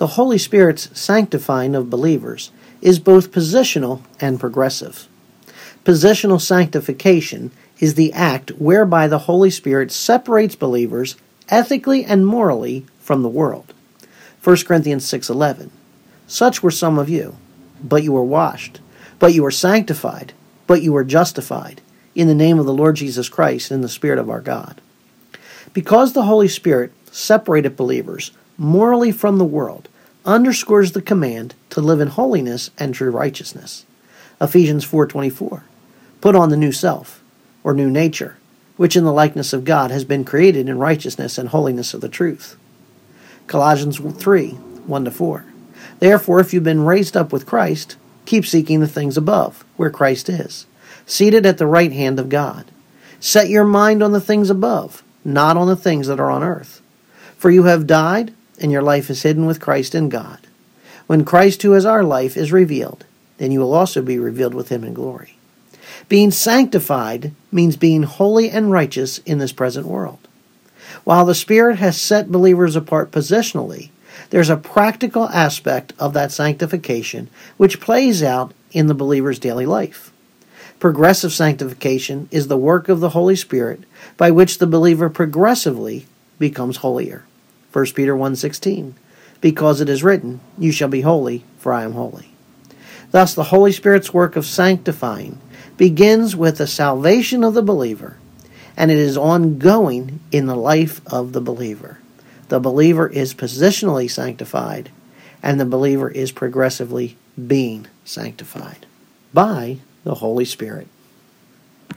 the Holy Spirit's sanctifying of believers is both positional and progressive. Positional sanctification is the act whereby the Holy Spirit separates believers ethically and morally from the world. 1 Corinthians 6:11, "Such were some of you, but you were washed, but you were sanctified, but you were justified, in the name of the Lord Jesus Christ, in the Spirit of our God." Because the Holy Spirit separated believers morally from the world, underscores the command to live in holiness and true righteousness. Ephesians 4:24, "Put on the new self, or new nature, which in the likeness of God has been created in righteousness and holiness of the truth." Colossians 3:1-4, "Therefore, if you've been raised up with Christ, keep seeking the things above, where Christ is, seated at the right hand of God. Set your mind on the things above, not on the things that are on earth. For you have died, and your life is hidden with Christ in God. When Christ, who is our life, is revealed, then you will also be revealed with him in glory." Being sanctified means being holy and righteous in this present world. While the Spirit has set believers apart positionally, there's a practical aspect of that sanctification which plays out in the believer's daily life. Progressive sanctification is the work of the Holy Spirit by which the believer progressively becomes holier. 1 Peter 1:16, "Because it is written, you shall be holy, for I am holy." Thus, the Holy Spirit's work of sanctifying begins with the salvation of the believer, and it is ongoing in the life of the believer. The believer is positionally sanctified, and the believer is progressively being sanctified by the Holy Spirit.